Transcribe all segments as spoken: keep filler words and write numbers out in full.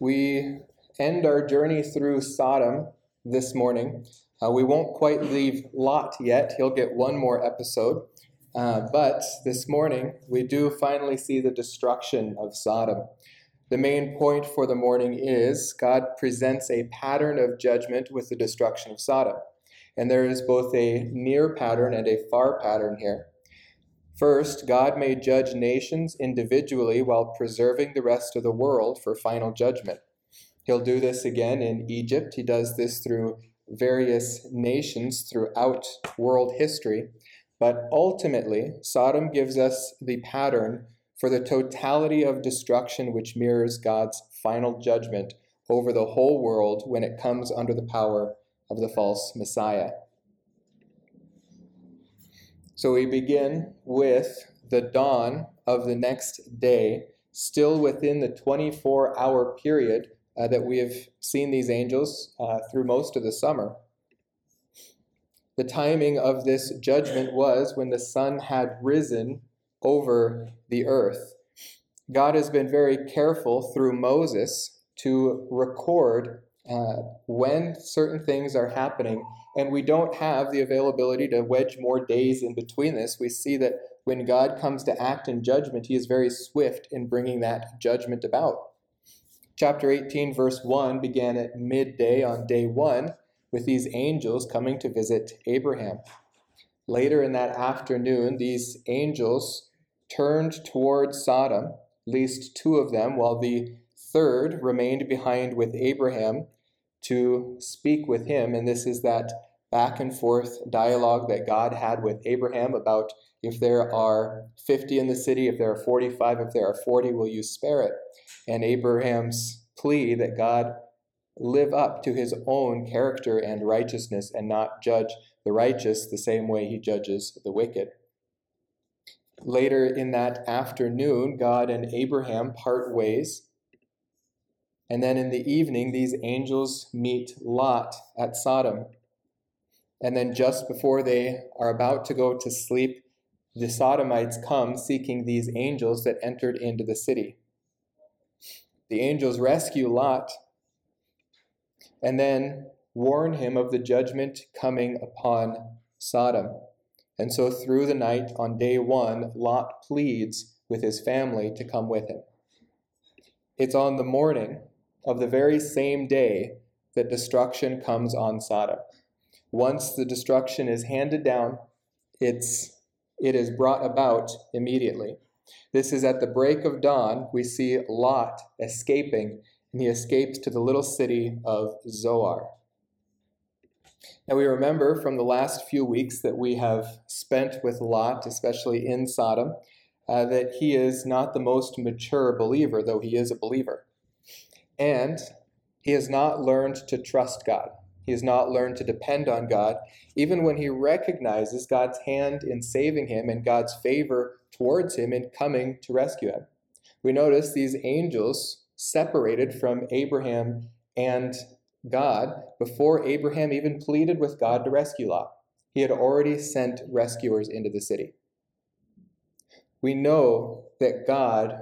We end our journey through Sodom this morning. Uh, we won't quite leave Lot yet. He'll get one more episode. Uh, but this morning, we do finally see the destruction of Sodom. The main point for the morning is God presents a pattern of judgment with the destruction of Sodom. And there is both a near pattern and a far pattern here. First, God may judge nations individually while preserving the rest of the world for final judgment. He'll do this again in Egypt. He does this through various nations throughout world history. But ultimately, Sodom gives us the pattern for the totality of destruction which mirrors God's final judgment over the whole world when it comes under the power of the false Messiah. So we begin with the dawn of the next day, still within the twenty-four hour period uh, that we have seen these angels uh, through most of the summer. The timing of this judgment was when the sun had risen over the earth. God has been very careful through Moses to record Uh, when certain things are happening, and we don't have the availability to wedge more days in between this. We see that when God comes to act in judgment, he is very swift in bringing that judgment about. Chapter eighteen, verse one, began at midday on day one with these angels coming to visit Abraham. Later in that afternoon, these angels turned toward Sodom, at least two of them, while the third remained behind with Abraham to speak with him. And this is that back and forth dialogue that God had with Abraham about if there are fifty in the city, if there are forty-five, if there are forty, will you spare it? And Abraham's plea that God live up to his own character and righteousness and not judge the righteous the same way he judges the wicked. Later in that afternoon, God and Abraham part ways. And then in the evening, these angels meet Lot at Sodom. And then just before they are about to go to sleep, the Sodomites come seeking these angels that entered into the city. The angels rescue Lot and then warn him of the judgment coming upon Sodom. And so through the night on day one, Lot pleads with his family to come with him. It's on the morning of the very same day that destruction comes on Sodom. Once the destruction is handed down, it's it is brought about immediately. This is at the break of dawn. We see Lot escaping, and he escapes to the little city of Zoar. Now we remember from the last few weeks that we have spent with Lot, especially in Sodom, uh, that he is not the most mature believer, though he is a believer. And he has not learned to trust God. He has not learned to depend on God, even when he recognizes God's hand in saving him and God's favor towards him in coming to rescue him. We notice these angels separated from Abraham and God before Abraham even pleaded with God to rescue Lot. He had already sent rescuers into the city. We know that God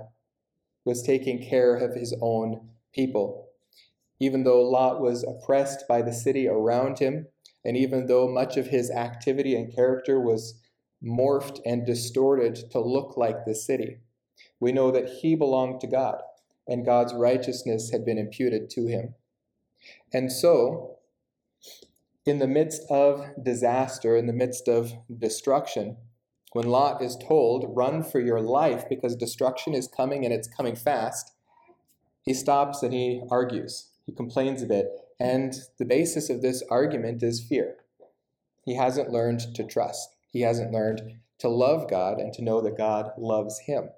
was taking care of his own people. Even though Lot was oppressed by the city around him, and even though much of his activity and character was morphed and distorted to look like the city, we know that he belonged to God, and God's righteousness had been imputed to him. And so, in the midst of disaster, in the midst of destruction, when Lot is told, run for your life because destruction is coming and it's coming fast, he stops and he argues. He complains a bit. And the basis of this argument is fear. He hasn't learned to trust. He hasn't learned to love God and to know that God loves him.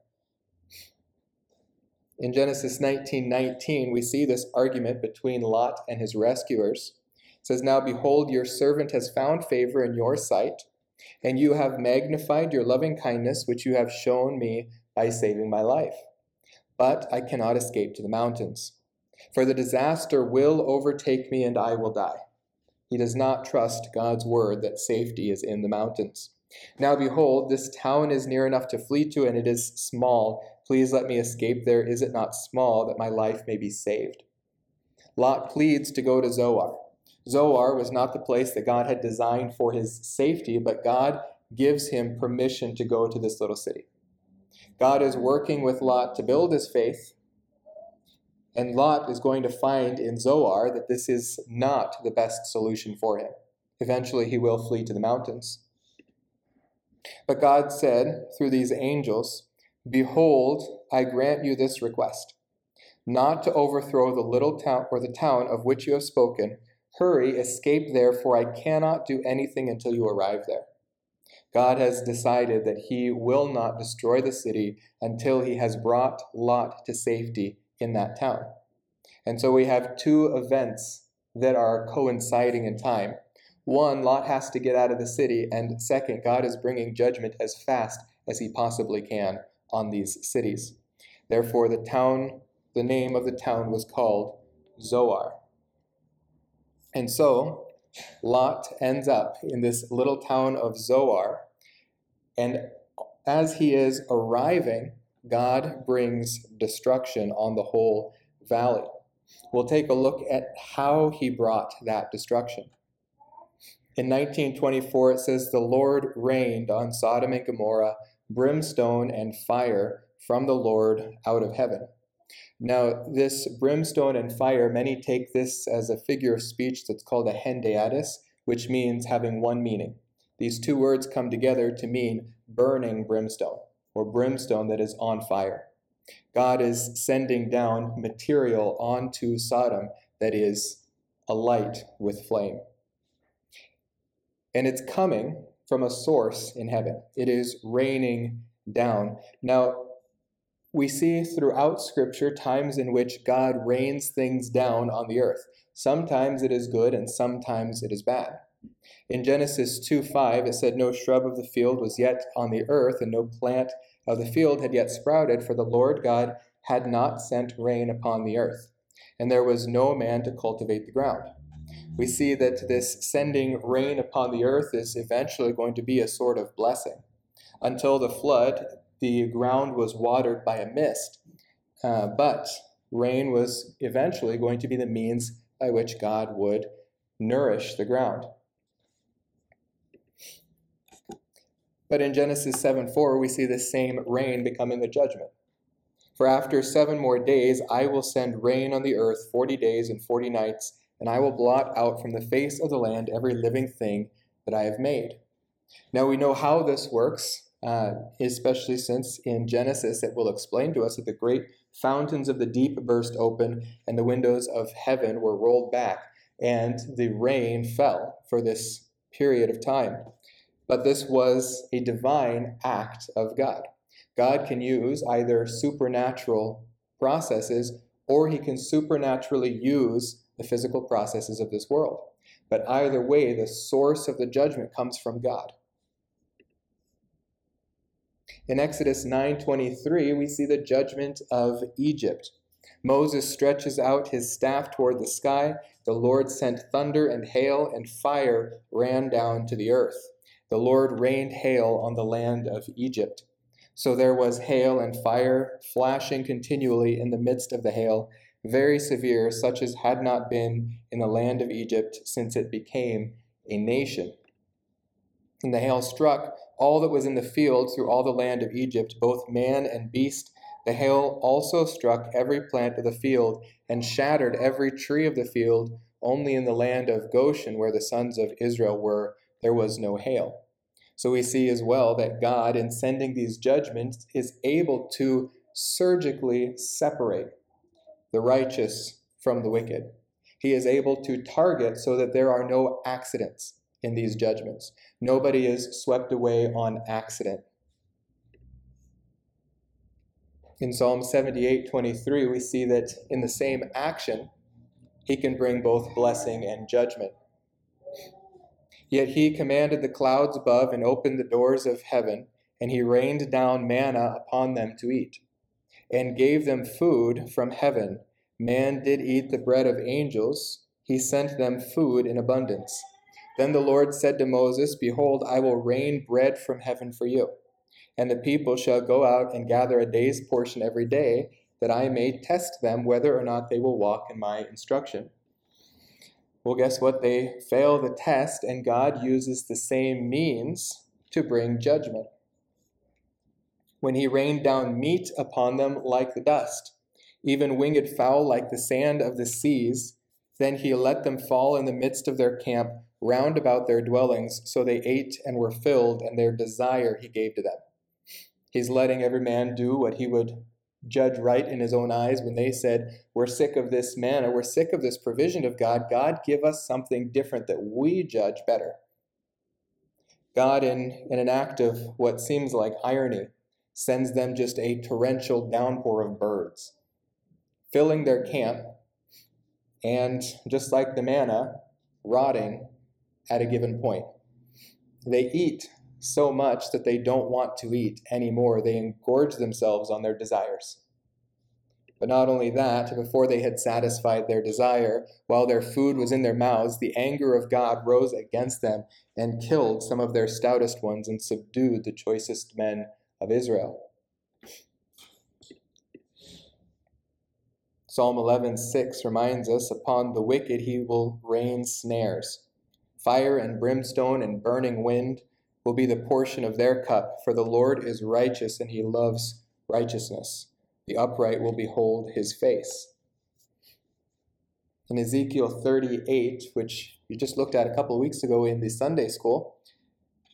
In Genesis nineteen nineteen, we see this argument between Lot and his rescuers. It says, now behold, your servant has found favor in your sight, and you have magnified your loving kindness, which you have shown me by saving my life. But I cannot escape to the mountains, for the disaster will overtake me and I will die. He does not trust God's word that safety is in the mountains. Now behold, this town is near enough to flee to, and it is small. Please let me escape there. Is it not small, that my life may be saved? Lot pleads to go to Zoar. Zoar was not the place that God had designed for his safety, but God gives him permission to go to this little city. God is working with Lot to build his faith, and Lot is going to find in Zoar that this is not the best solution for him. Eventually, he will flee to the mountains. But God said through these angels, "Behold, I grant you this request, not to overthrow the little town or the town of which you have spoken. Hurry, escape there, for I cannot do anything until you arrive there." God has decided that he will not destroy the city until he has brought Lot to safety in that town. And so we have two events that are coinciding in time. One, Lot has to get out of the city, and second, God is bringing judgment as fast as he possibly can on these cities. Therefore, the town, the name of the town was called Zoar. And so, Lot ends up in this little town of Zoar, and as he is arriving, God brings destruction on the whole valley. We'll take a look at how he brought that destruction. In nineteen twenty-four, it says, "The Lord rained on Sodom and Gomorrah brimstone and fire from the Lord out of heaven." Now, this brimstone and fire, many take this as a figure of speech that's called a hendiadys, which means having one meaning. These two words come together to mean burning brimstone, or brimstone that is on fire. God is sending down material onto Sodom that is alight with flame. And it's coming from a source in heaven. It is raining down. Now, we see throughout Scripture times in which God rains things down on the earth. Sometimes it is good and sometimes it is bad. In Genesis two five, it said, "No shrub of the field was yet on the earth, and no plant of the field had yet sprouted, for the Lord God had not sent rain upon the earth. And there was no man to cultivate the ground." We see that this sending rain upon the earth is eventually going to be a sort of blessing. Until the flood, the ground was watered by a mist, uh, but rain was eventually going to be the means by which God would nourish the ground. But in Genesis seven four, we see the same rain becoming a judgment. "For after seven more days, I will send rain on the earth forty days and forty nights, and I will blot out from the face of the land every living thing that I have made." Now we know how this works, uh, especially since in Genesis it will explain to us that the great fountains of the deep burst open and the windows of heaven were rolled back, and the rain fell for this period of time. But this was a divine act of God. God can use either supernatural processes, or he can supernaturally use the physical processes of this world. But either way, the source of the judgment comes from God. In Exodus nine twenty-three, we see the judgment of Egypt. Moses stretches out his staff toward the sky. The Lord sent thunder and hail, and fire ran down to the earth. The Lord rained hail on the land of Egypt. So there was hail and fire flashing continually in the midst of the hail, very severe, such as had not been in the land of Egypt since it became a nation. And the hail struck all that was in the field through all the land of Egypt, both man and beast. The hail also struck every plant of the field and shattered every tree of the field. Only in the land of Goshen, where the sons of Israel were, there was no hail. So we see as well that God, in sending these judgments, is able to surgically separate the righteous from the wicked. He is able to target so that there are no accidents in these judgments. Nobody is swept away on accident. In Psalm seventy-eight twenty-three, we see that in the same action, he can bring both blessing and judgment. "Yet he commanded the clouds above and opened the doors of heaven, and he rained down manna upon them to eat, and gave them food from heaven. Man did eat the bread of angels. He sent them food in abundance. Then the Lord said to Moses, Behold, I will rain bread from heaven for you, and the people shall go out and gather a day's portion every day, that I may test them whether or not they will walk in my instruction. Well, guess what? They fail the test, and God uses the same means to bring judgment. When he rained down meat upon them like the dust, even winged fowl like the sand of the seas, then he let them fall in the midst of their camp, round about their dwellings, so they ate and were filled, and their desire he gave to them. He's letting every man do what he would judge right in his own eyes. When they said, we're sick of this manna, we're sick of this provision of God, God, give us something different that we judge better. God, in, in an act of what seems like irony, sends them just a torrential downpour of birds, filling their camp, and just like the manna, rotting at a given point. They eat so much that they don't want to eat anymore. They engorge themselves on their desires. But not only that, before they had satisfied their desire, while their food was in their mouths, the anger of God rose against them and killed some of their stoutest ones and subdued the choicest men of Israel. Psalm eleven six reminds us, upon the wicked he will rain snares. Fire and brimstone and burning wind will be the portion of their cup, for the Lord is righteous and he loves righteousness. The upright will behold his face. In Ezekiel thirty-eight, which you just looked at a couple of weeks ago in the Sunday school,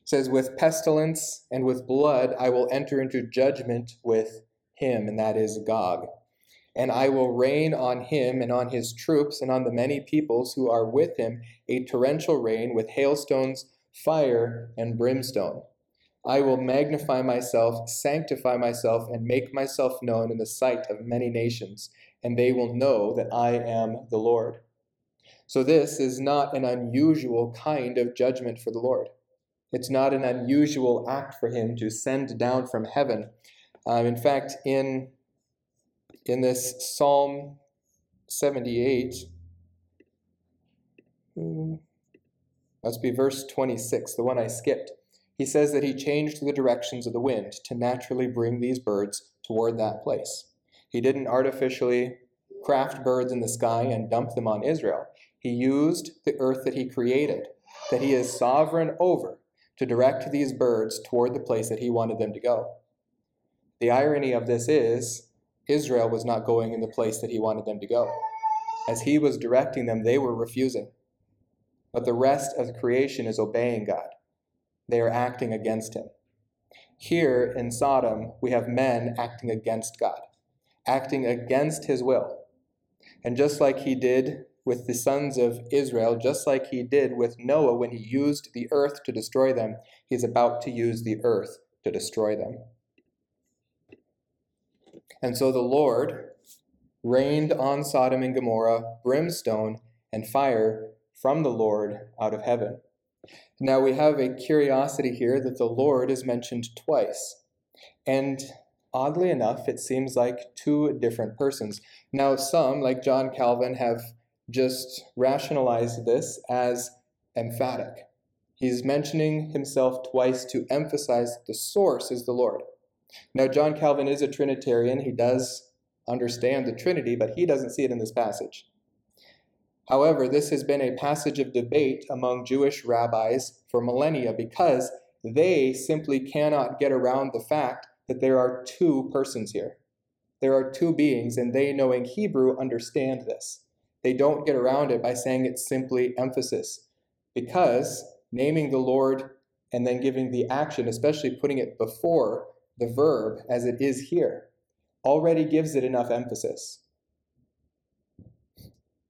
it says, with pestilence and with blood I will enter into judgment with him, and that is Gog. And I will rain on him and on his troops and on the many peoples who are with him a torrential rain with hailstones, fire, and brimstone. I will magnify myself, sanctify myself, and make myself known in the sight of many nations, and they will know that I am the Lord. So this is not an unusual kind of judgment for the Lord. It's not an unusual act for him to send down from heaven. Um, in fact, in In this Psalm seventy-eight, must be verse twenty-six, the one I skipped, he says that he changed the directions of the wind to naturally bring these birds toward that place. He didn't artificially craft birds in the sky and dump them on Israel. He used the earth that he created, that he is sovereign over, to direct these birds toward the place that he wanted them to go. The irony of this is, Israel was not going in the place that he wanted them to go. As he was directing them, they were refusing. But the rest of creation is obeying God. They are acting against him. Here in Sodom, we have men acting against God, acting against his will. And just like he did with the sons of Israel, just like he did with Noah when he used the earth to destroy them, he's about to use the earth to destroy them. And so the Lord rained on Sodom and Gomorrah brimstone and fire from the Lord out of heaven. Now we have a curiosity here that the Lord is mentioned twice. And oddly enough, it seems like two different persons. Now some, like John Calvin, have just rationalized this as emphatic. He's mentioning himself twice to emphasize the source is the Lord. Now, John Calvin is a Trinitarian. He does understand the Trinity, but he doesn't see it in this passage. However, this has been a passage of debate among Jewish rabbis for millennia because they simply cannot get around the fact that there are two persons here. There are two beings, and they, knowing Hebrew, understand this. They don't get around it by saying it's simply emphasis, because naming the Lord and then giving the action, especially putting it before the verb, as it is here, already gives it enough emphasis.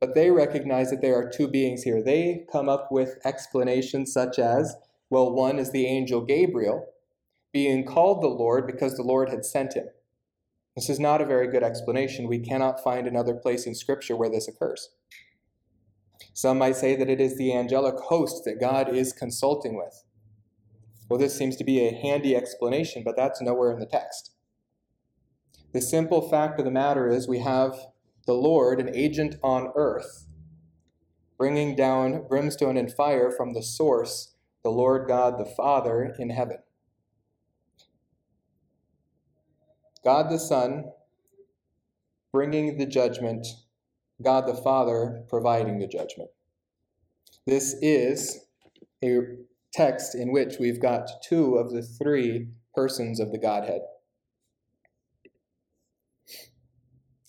But they recognize that there are two beings here. They come up with explanations such as, well, one is the angel Gabriel being called the Lord because the Lord had sent him. This is not a very good explanation. We cannot find another place in Scripture where this occurs. Some might say that it is the angelic host that God is consulting with. Well, this seems to be a handy explanation, but that's nowhere in the text. The simple fact of the matter is we have the Lord, an agent on earth, bringing down brimstone and fire from the source, the Lord God the Father in heaven. God the Son bringing the judgment, God the Father providing the judgment. This is a text in which we've got two of the three persons of the Godhead.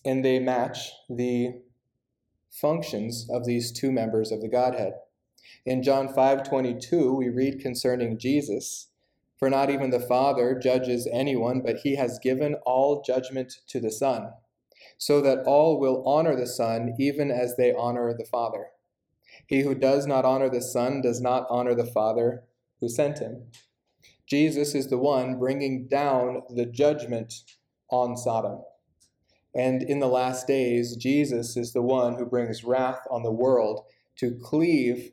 And they match the functions of these two members of the Godhead. In John five twenty-two, we read concerning Jesus, "For not even the Father judges anyone, but he has given all judgment to the Son, so that all will honor the Son, even as they honor the Father. He who does not honor the Son does not honor the Father who sent him." Jesus is the one bringing down the judgment on Sodom. And in the last days, Jesus is the one who brings wrath on the world to cleave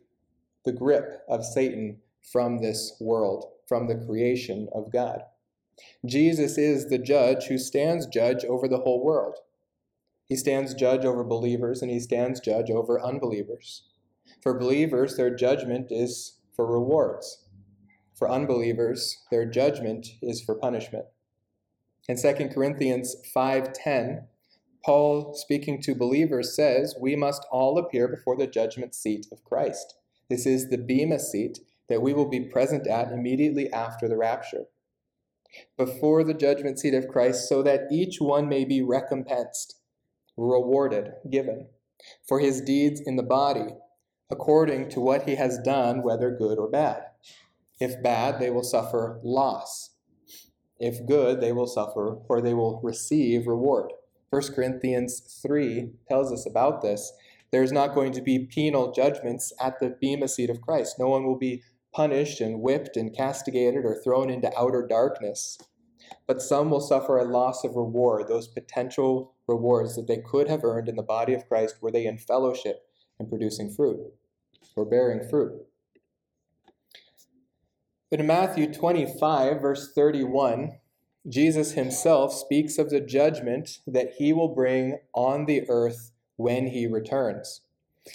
the grip of Satan from this world, from the creation of God. Jesus is the judge who stands judge over the whole world. He stands judge over believers, and he stands judge over unbelievers. For believers, their judgment is for rewards. For unbelievers, their judgment is for punishment. In Second Corinthians five ten, Paul, speaking to believers, says, "We must all appear before the judgment seat of Christ." This is the bema seat that we will be present at immediately after the rapture. Before the judgment seat of Christ, so that each one may be recompensed, rewarded, given, for his deeds in the body, according to what he has done, whether good or bad. If bad, they will suffer loss. If good, they will suffer, or they will receive reward. First Corinthians three tells us about this. There's not going to be penal judgments at the bema seat of Christ. No one will be punished and whipped and castigated or thrown into outer darkness. But some will suffer a loss of reward, those potential rewards that they could have earned in the body of Christ were they in fellowship and producing fruit or bearing fruit. But in Matthew twenty-five, verse thirty-one, Jesus himself speaks of the judgment that he will bring on the earth when he returns.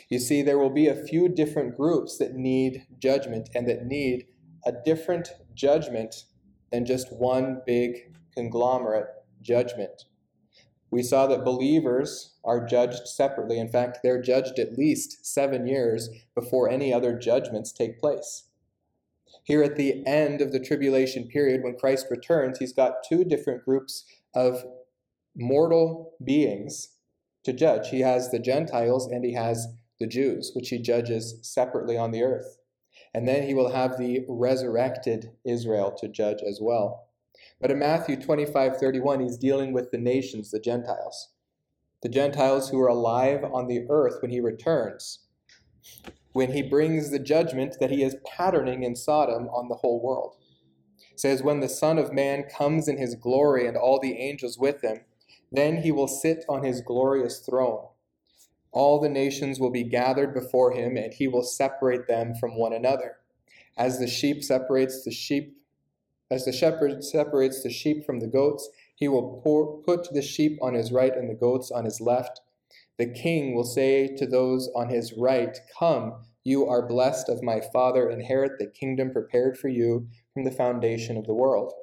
You see, there will be a few different groups that need judgment and that need a different judgment than just one big conglomerate judgment. We saw that believers are judged separately. In fact, they're judged at least seven years before any other judgments take place. Here at the end of the tribulation period, when Christ returns, he's got two different groups of mortal beings to judge. He has the Gentiles and he has the Jews, which he judges separately on the earth. And then he will have the resurrected Israel to judge as well. But in Matthew twenty-five thirty-one, he's dealing with the nations, the Gentiles. The Gentiles who are alive on the earth when he returns, when he brings the judgment that he is patterning in Sodom on the whole world. It says, "When the Son of Man comes in his glory and all the angels with him, then he will sit on his glorious throne. All the nations will be gathered before him, and he will separate them from one another, as the sheep separates the sheep, as the shepherd separates the sheep from the goats. He will pour, put the sheep on his right and the goats on his left. The king will say to those on his right, 'Come, you are blessed of my Father, inherit the kingdom prepared for you from the foundation of the world.'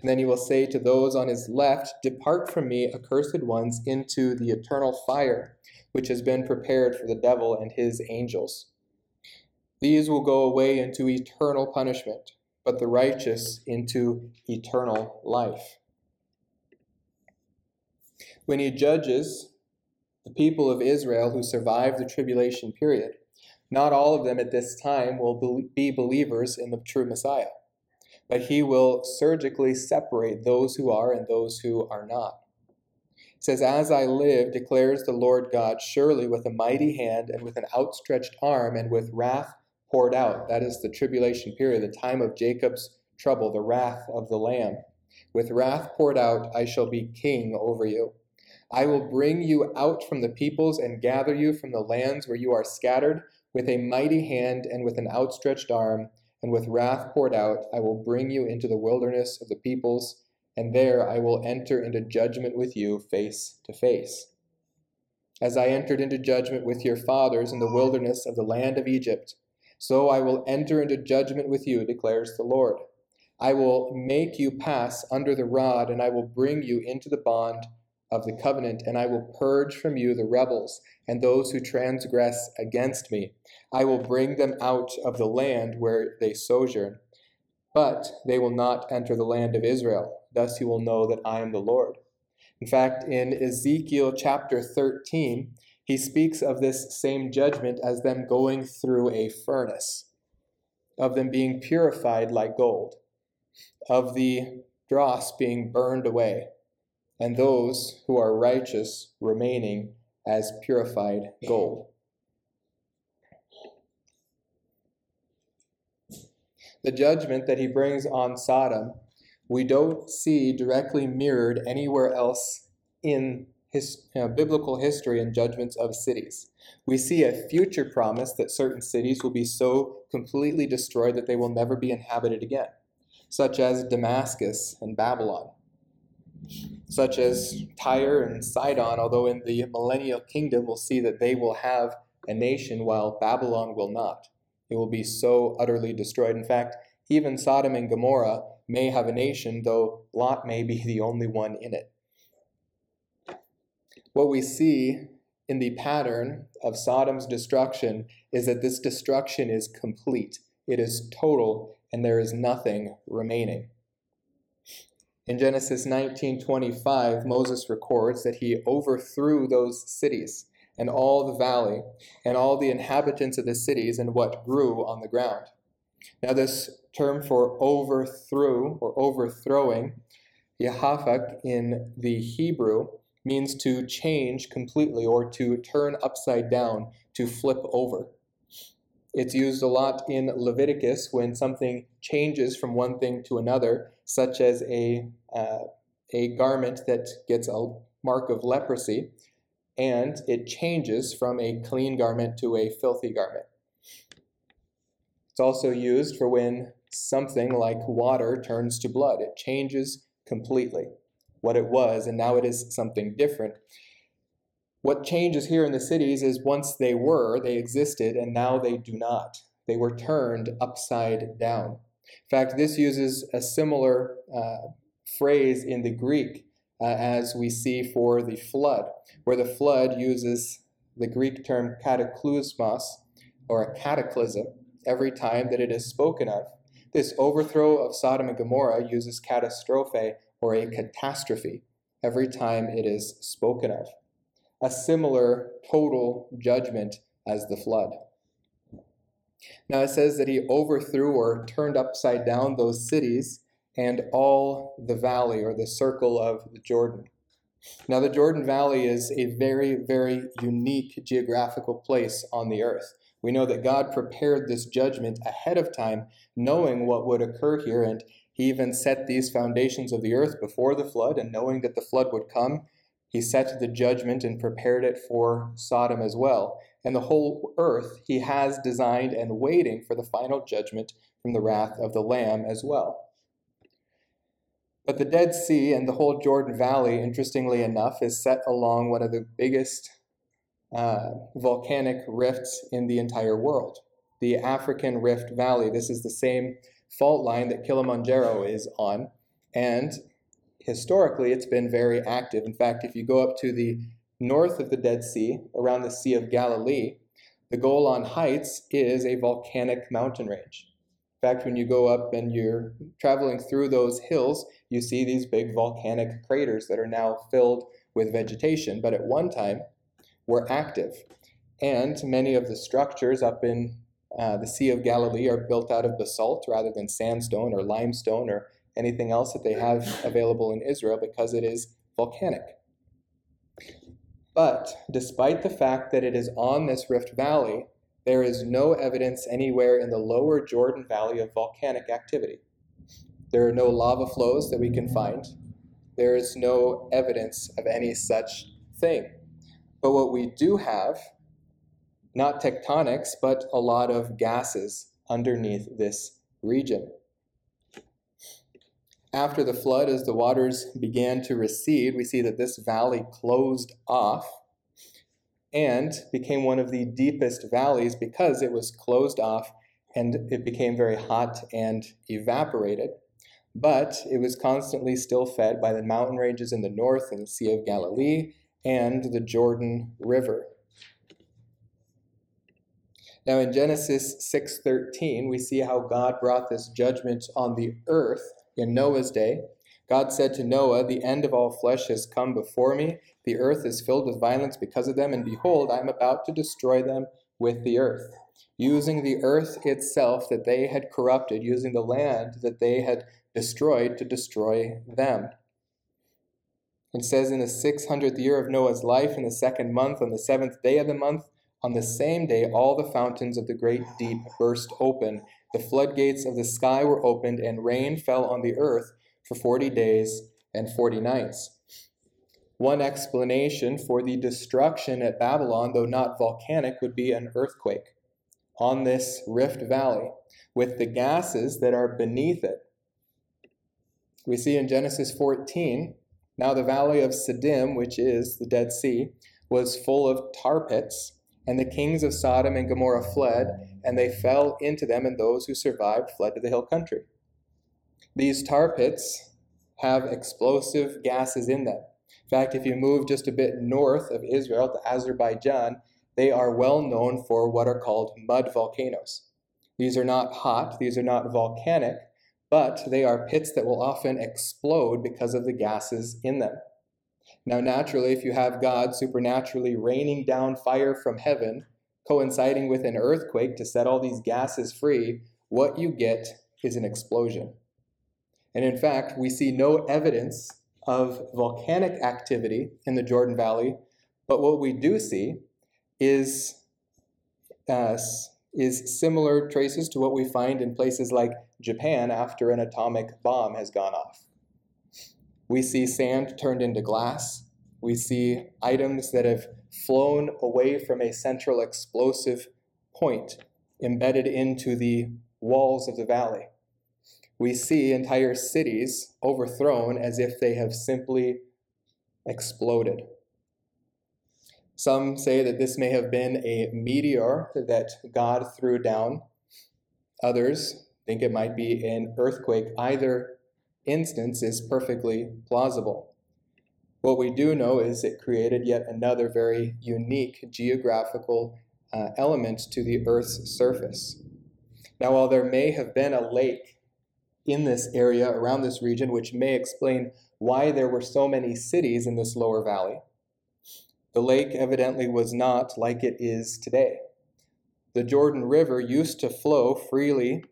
And then he will say to those on his left, 'Depart from me, accursed ones, into the eternal fire, which has been prepared for the devil and his angels. These will go away into eternal punishment, but the righteous into eternal life.'" When he judges the people of Israel who survived the tribulation period, not all of them at this time will be believers in the true Messiah, but he will surgically separate those who are and those who are not. It says, "As I live, declares the Lord God, surely with a mighty hand and with an outstretched arm and with wrath poured out." That is the tribulation period, the time of Jacob's trouble, the wrath of the Lamb. "With wrath poured out, I shall be king over you. I will bring you out from the peoples and gather you from the lands where you are scattered. With a mighty hand and with an outstretched arm and with wrath poured out, I will bring you into the wilderness of the peoples, and there I will enter into judgment with you face to face." as I entered into judgment with your fathers in the wilderness of the land of Egypt, so I will enter into judgment with you, declares the Lord. I will make you pass under the rod, and I will bring you into the bond of the covenant, and I will purge from you the rebels and those who transgress against me. I will bring them out of the land where they sojourn, but they will not enter the land of Israel. Thus you will know that I am the Lord. In fact, in Ezekiel chapter thirteen, he speaks of this same judgment as them going through a furnace, of them being purified like gold, of the dross being burned away, and those who are righteous remaining as purified gold. The judgment that he brings on Sodom, we don't see directly mirrored anywhere else in his, you know, biblical history and judgments of cities. We see a future promise that certain cities will be so completely destroyed that they will never be inhabited again, such as Damascus and Babylon, such as Tyre and Sidon, although in the millennial kingdom we'll see that they will have a nation while Babylon will not. It will be so utterly destroyed. In fact, even Sodom and Gomorrah may have a nation, though Lot may be the only one in it. What we see in the pattern of Sodom's destruction is that this destruction is complete. It is total, and there is nothing remaining. In Genesis nineteen twenty-five, Moses records that he overthrew those cities and all the valley and all the inhabitants of the cities and what grew on the ground. Now this term for overthrew or overthrowing, yahafak in the Hebrew, means to change completely or to turn upside down, to flip over. It's used a lot in Leviticus when something changes from one thing to another, such as a uh, a garment that gets a mark of leprosy, and it changes from a clean garment to a filthy garment. It's also used for when something like water turns to blood. It changes completely what it was, and now it is something different. What changes here in the cities is once they were, they existed, and now they do not. They were turned upside down. In fact, this uses a similar uh, phrase in the Greek uh, as we see for the flood, where the flood uses the Greek term cataclysmos, or a cataclysm, every time that it is spoken of. This overthrow of Sodom and Gomorrah uses catastrophe, or a catastrophe, every time it is spoken of. A similar total judgment as the flood. Now it says that he overthrew or turned upside down those cities and all the valley, or the circle of the Jordan. Now the Jordan Valley is a very, very unique geographical place on the earth. We know that God prepared this judgment ahead of time, knowing what would occur here, and he even set these foundations of the earth before the flood, and knowing that the flood would come, he set the judgment and prepared it for Sodom as well. And the whole earth he has designed and waiting for the final judgment from the wrath of the Lamb as well. But the Dead Sea and the whole Jordan Valley, interestingly enough, is set along one of the biggest uh, volcanic rifts in the entire world, the African Rift Valley. This is the same fault line that Kilimanjaro is on, and historically, it's been very active. In fact, if you go up to the north of the Dead Sea, around the Sea of Galilee, the Golan Heights is a volcanic mountain range. In fact, when you go up and you're traveling through those hills, you see these big volcanic craters that are now filled with vegetation, but at one time were active. And many of the structures up in uh, the Sea of Galilee are built out of basalt rather than sandstone or limestone or anything else that they have available in Israel, because it is volcanic. But despite the fact that it is on this rift valley, there is no evidence anywhere in the lower Jordan Valley of volcanic activity. There are no lava flows that we can find. There is no evidence of any such thing. But what we do have, not tectonics, but a lot of gases underneath this region. After the flood, as the waters began to recede, we see that this valley closed off. and became one of the deepest valleys because it was closed off and it became very hot and evaporated. But it was constantly still fed by the mountain ranges in the north and the Sea of Galilee and the Jordan River. Now in Genesis six thirteen, we see how God brought this judgment on the earth in Noah's day. God said to Noah, "The end of all flesh has come before me. The earth is filled with violence because of them, and behold, I am about to destroy them with the earth," using the earth itself that they had corrupted, using the land that they had destroyed to destroy them. It says, in the six hundredth year of Noah's life, in the second month, on the seventh day of the month, on the same day, all the fountains of the great deep burst open. The floodgates of the sky were opened, and rain fell on the earth for forty days and forty nights. One explanation for the destruction at Babylon, though not volcanic, would be an earthquake on this rift valley with the gases that are beneath it. We see in Genesis fourteen, now the valley of Siddim, which is the Dead Sea, was full of tar pits, and the kings of Sodom and Gomorrah fled, and they fell into them, and those who survived fled to the hill country. These tar pits have explosive gases in them. In fact, if you move just a bit north of Israel to Azerbaijan, they are well known for what are called mud volcanoes. These are not hot, these are not volcanic, but they are pits that will often explode because of the gases in them. Now, naturally, if you have God supernaturally raining down fire from heaven, coinciding with an earthquake to set all these gases free, what you get is an explosion. And in fact, we see no evidence of volcanic activity in the Jordan Valley, but what we do see is, uh, is similar traces to what we find in places like Japan after an atomic bomb has gone off. We see sand turned into glass. We see items that have flown away from a central explosive point embedded into the walls of the valley. We see entire cities overthrown as if they have simply exploded. Some say that this may have been a meteor that God threw down. Others think it might be an earthquake. Either instance is perfectly plausible. What we do know is it created yet another very unique geographical uh, element to the Earth's surface. Now, while there may have been a lake in this area around this region, which may explain why there were so many cities in this lower valley, the lake evidently was not like it is today. The Jordan River used to flow freely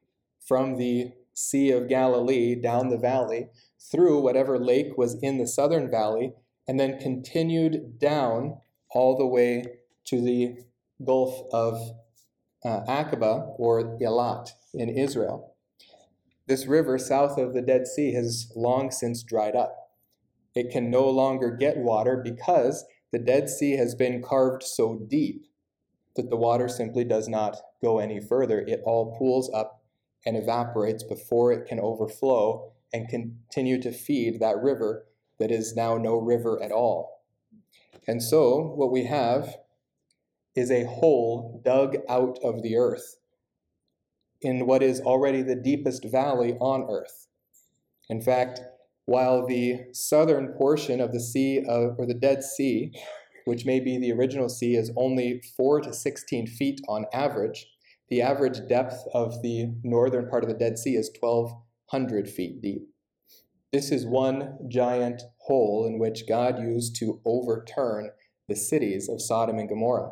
from the Sea of Galilee down the valley through whatever lake was in the southern valley and then continued down all the way to the Gulf of uh, Aqaba or Eilat in Israel. This river south of the Dead Sea has long since dried up. It can no longer get water because the Dead Sea has been carved so deep that the water simply does not go any further. It all pools up and evaporates before it can overflow and continue to feed that river that is now no river at all. And so what we have is a hole dug out of the earth in what is already the deepest valley on earth. In fact, while the southern portion of the sea, of, or the Dead Sea, which may be the original sea, is only four to sixteen feet on average, the average depth of the northern part of the Dead Sea is twelve hundred feet deep. This is one giant hole in which God used to overturn the cities of Sodom and Gomorrah.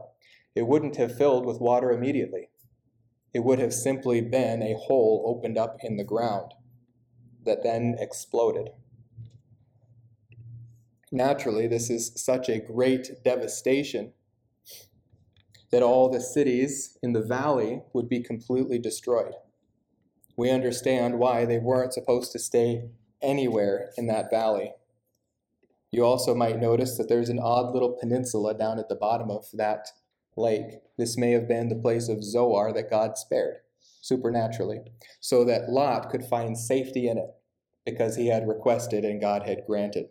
It wouldn't have filled with water immediately. It would have simply been a hole opened up in the ground that then exploded. Naturally, this is such a great devastation that all the cities in the valley would be completely destroyed. We understand why they weren't supposed to stay anywhere in that valley. You also might notice that there's an odd little peninsula down at the bottom of that lake. This may have been the place of Zoar that God spared supernaturally, so that Lot could find safety in it because he had requested and God had granted.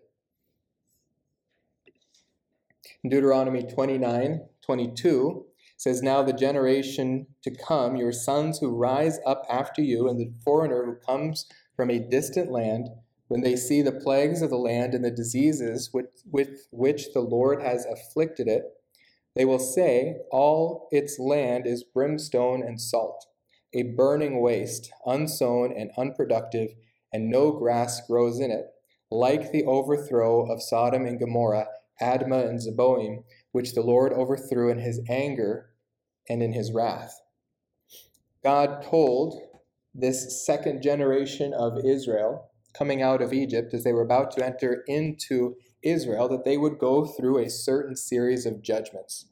In Deuteronomy 29, twenty-two says, "Now the generation to come, your sons who rise up after you, and the foreigner who comes from a distant land, when they see the plagues of the land and the diseases with, with which the Lord has afflicted it, they will say, all its land is brimstone and salt, a burning waste, unsown and unproductive, and no grass grows in it, like the overthrow of Sodom and Gomorrah, Admah and Zeboim, which the Lord overthrew in his anger and in his wrath." God told this second generation of Israel coming out of Egypt as they were about to enter into Israel that they would go through a certain series of judgments.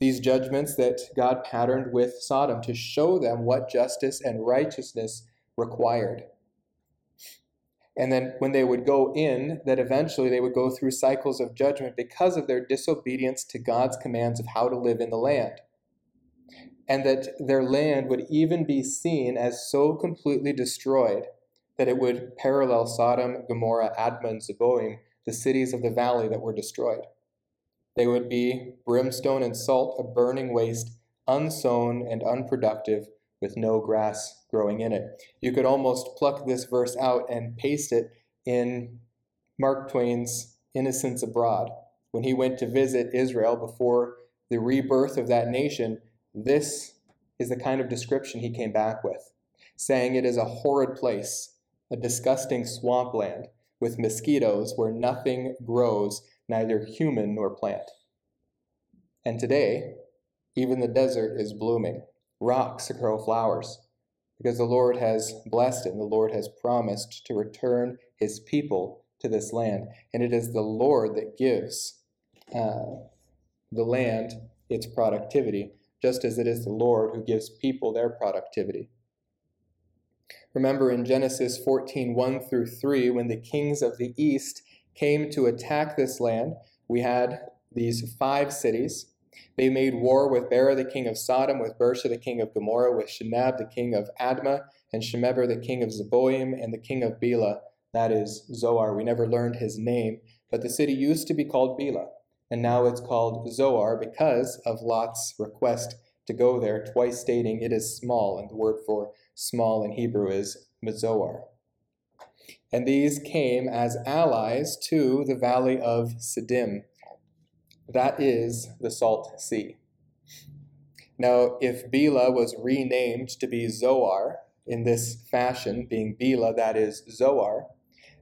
These judgments that God patterned with Sodom to show them what justice and righteousness required. And then when they would go in, that eventually they would go through cycles of judgment because of their disobedience to God's commands of how to live in the land. And that their land would even be seen as so completely destroyed that it would parallel Sodom, Gomorrah, Admah, and Zeboim, the cities of the valley that were destroyed. They would be brimstone and salt, a burning waste, unsown and unproductive, with no grass growing in it. You could almost pluck this verse out and paste it in Mark Twain's Innocents Abroad. When he went to visit Israel before the rebirth of that nation, this is the kind of description he came back with, saying it is a horrid place, a disgusting swampland with mosquitoes where nothing grows, neither human nor plant. And today, even the desert is blooming. Rocks to grow flowers, because the Lord has blessed it, and the Lord has promised to return his people to this land. And it is the Lord that gives uh, the land its productivity, just as it is the Lord who gives people their productivity. Remember in Genesis fourteen, one through three, when the kings of the east came to attack this land, we had these five cities. They made war with Bela, the king of Sodom, with Bersha, the king of Gomorrah, with Shinab, the king of Admah, and Shemeber, the king of Zeboim, and the king of Bela, that is Zoar. We never learned his name, but the city used to be called Bela, and now it's called Zoar because of Lot's request to go there, twice stating it is small, and the word for small in Hebrew is Zoar. And these came as allies to the valley of Siddim. That is the Salt Sea. Now, if Bela was renamed to be Zoar in this fashion, being Bela, that is Zoar,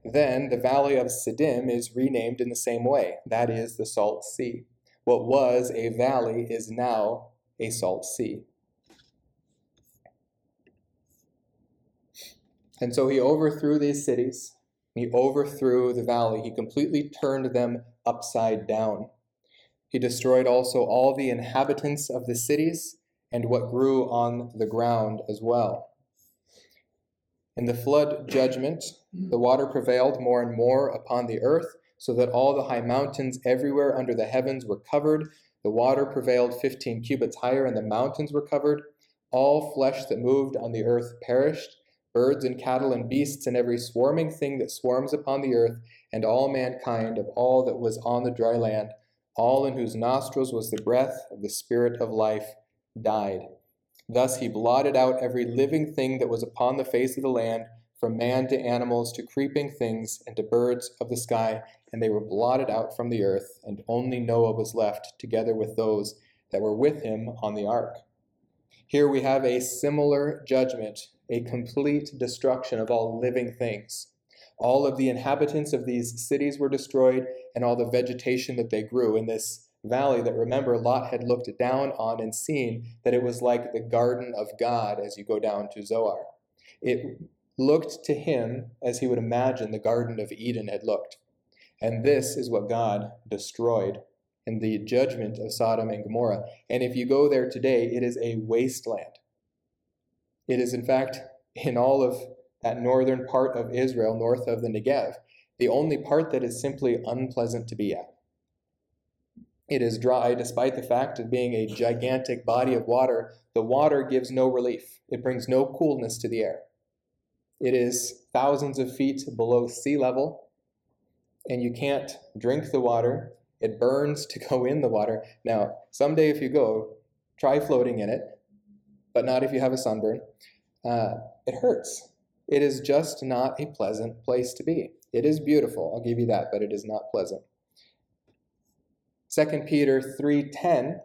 then the Valley of Siddim is renamed in the same way. That is the Salt Sea. What was a valley is now a salt sea. And so he overthrew these cities. He overthrew the valley. He completely turned them upside down. He destroyed also all the inhabitants of the cities and what grew on the ground as well. In the flood judgment, the water prevailed more and more upon the earth, so that all the high mountains everywhere under the heavens were covered. The water prevailed fifteen cubits higher, and the mountains were covered. All flesh that moved on the earth perished, birds and cattle and beasts and every swarming thing that swarms upon the earth, and all mankind of all that was on the dry land, all in whose nostrils was the breath of the Spirit of life, died. Thus he blotted out every living thing that was upon the face of the land, from man to animals to creeping things and to birds of the sky, and they were blotted out from the earth, and only Noah was left, together with those that were with him on the ark. Here we have a similar judgment, a complete destruction of all living things. All of the inhabitants of these cities were destroyed, and all the vegetation that they grew in this valley that, remember, Lot had looked down on and seen that it was like the garden of God as you go down to Zoar. It looked to him as he would imagine the Garden of Eden had looked. And this is what God destroyed in the judgment of Sodom and Gomorrah. And if you go there today, it is a wasteland. It is, in fact, in all of that northern part of Israel, north of the Negev, the only part that is simply unpleasant to be at. It is dry, despite the fact of being a gigantic body of water. The water gives no relief. It brings no coolness to the air. It is thousands of feet below sea level, and you can't drink the water, It burns to go in the water. Now, someday if you go, try floating in it, but not if you have a sunburn. Uh, it hurts. It is just not a pleasant place to be. It is beautiful, I'll give you that, but it is not pleasant. Second Peter three ten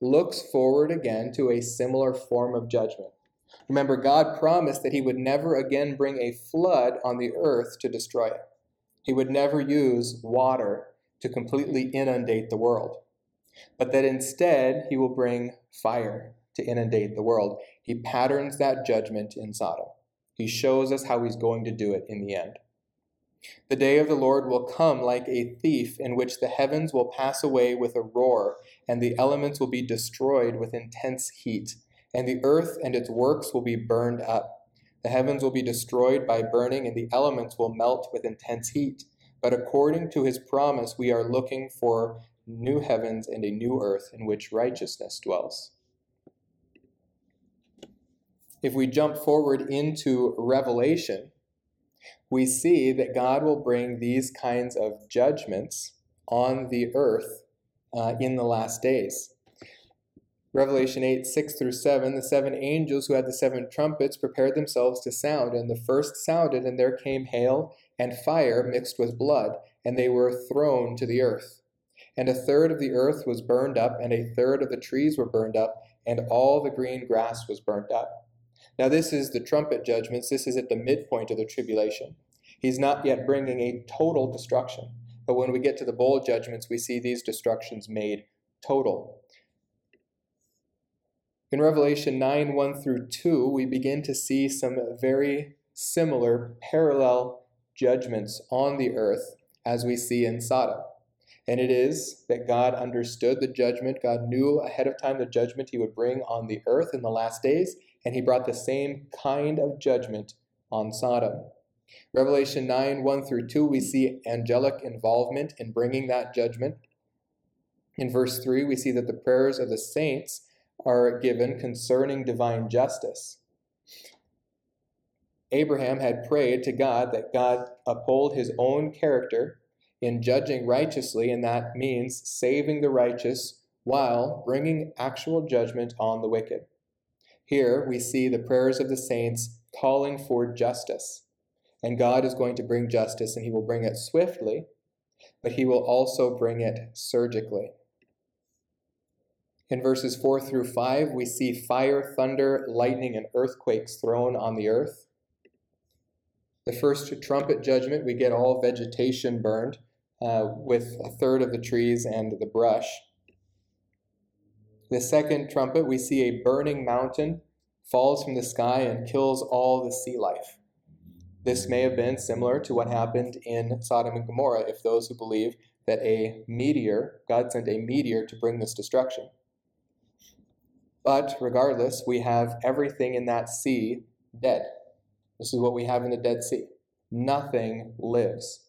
looks forward again to a similar form of judgment. Remember, God promised that he would never again bring a flood on the earth to destroy it. He would never use water to completely inundate the world, but that instead he will bring fire to inundate the world. He patterns that judgment in Sodom. He shows us how he's going to do it in the end. The day of the Lord will come like a thief, in which the heavens will pass away with a roar, and the elements will be destroyed with intense heat, and the earth and its works will be burned up. The heavens will be destroyed by burning, and the elements will melt with intense heat. But according to his promise, we are looking for new heavens and a new earth in which righteousness dwells. If we jump forward into Revelation, we see that God will bring these kinds of judgments on the earth uh, in the last days. Revelation eight, six through seven, the seven angels who had the seven trumpets prepared themselves to sound, and the first sounded, and there came hail and fire mixed with blood, and they were thrown to the earth. And a third of the earth was burned up, and a third of the trees were burned up, and all the green grass was burnt up. Now this is the trumpet judgments. This is at the midpoint of the tribulation. He's not yet bringing a total destruction, but when we get to the bowl judgments, we see these destructions made total. In Revelation nine, one through two, we begin to see some very similar parallel judgments on the earth as we see in Sodom. And it is that God understood the judgment. God knew ahead of time the judgment he would bring on the earth in the last days, and he brought the same kind of judgment on Sodom. Revelation nine, one through two, we see angelic involvement in bringing that judgment. In verse three, we see that the prayers of the saints are given concerning divine justice. Abraham had prayed to God that God uphold his own character in judging righteously, and that means saving the righteous while bringing actual judgment on the wicked. Here we see the prayers of the saints calling for justice, and God is going to bring justice, and he will bring it swiftly, but he will also bring it surgically. In verses four through five, we see fire, thunder, lightning, and earthquakes thrown on the earth. The first trumpet judgment, we get all vegetation burned, uh, with a third of the trees and the brush. The second trumpet, we see a burning mountain falls from the sky and kills all the sea life. This may have been similar to what happened in Sodom and Gomorrah, if those who believe that a meteor, God sent a meteor to bring this destruction. But regardless, we have everything in that sea dead. This is what we have in the Dead Sea. Nothing lives.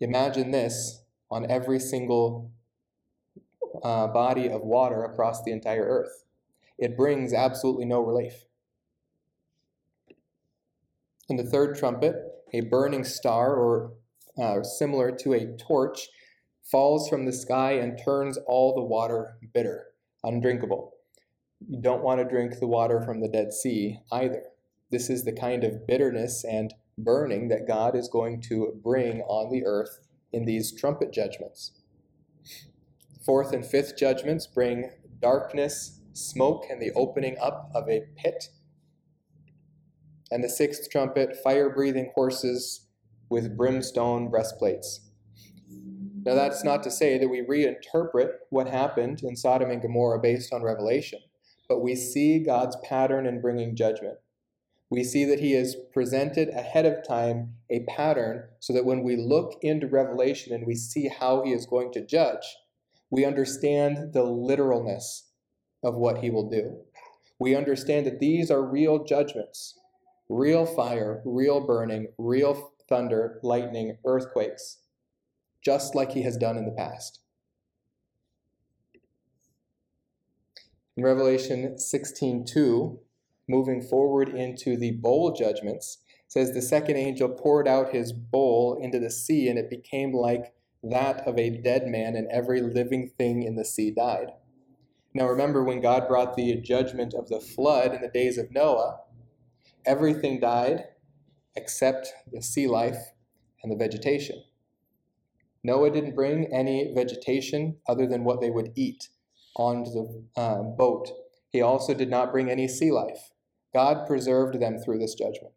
Imagine this on every single uh, body of water across the entire earth. It brings absolutely no relief. In the third trumpet, a burning star, or uh, similar to a torch, falls from the sky and turns all the water bitter, undrinkable. You don't want to drink the water from the Dead Sea either. This is the kind of bitterness and burning that God is going to bring on the earth in these trumpet judgments. Fourth and fifth judgments bring darkness, smoke, and the opening up of a pit. And the sixth trumpet, fire-breathing horses with brimstone breastplates. Now that's not to say that we reinterpret what happened in Sodom and Gomorrah based on Revelation. But we see God's pattern in bringing judgment. We see that he has presented ahead of time a pattern so that when we look into Revelation and we see how he is going to judge, we understand the literalness of what he will do. We understand that these are real judgments, real fire, real burning, real thunder, lightning, earthquakes, just like he has done in the past. In Revelation sixteen two, moving forward into the bowl judgments, says the second angel poured out his bowl into the sea, and it became like that of a dead man, and every living thing in the sea died. Now remember, when God brought the judgment of the flood in the days of Noah, everything died except the sea life and the vegetation. Noah didn't bring any vegetation other than what they would eat onto the uh, boat. He also did not bring any sea life. God preserved them through this judgment.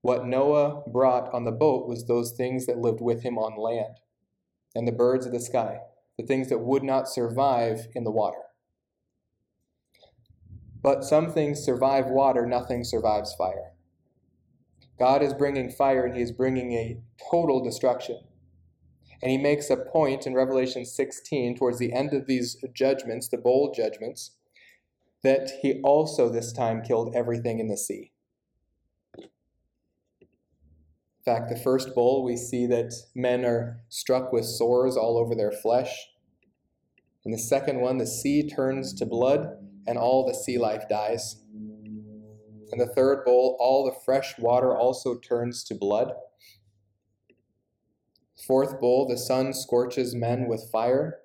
What Noah brought on the boat was those things that lived with him on land, and the birds of the sky, the things that would not survive in the water. But some things survive water, nothing survives fire. God is bringing fire, and he is bringing a total destruction. And he makes a point in Revelation sixteen, towards the end of these judgments, the bold judgments, that he also this time killed everything in the sea. In fact, the first bowl, we see that men are struck with sores all over their flesh. In the second one, the sea turns to blood, and all the sea life dies. In the third bowl, all the fresh water also turns to blood. Fourth bowl, the sun scorches men with fire.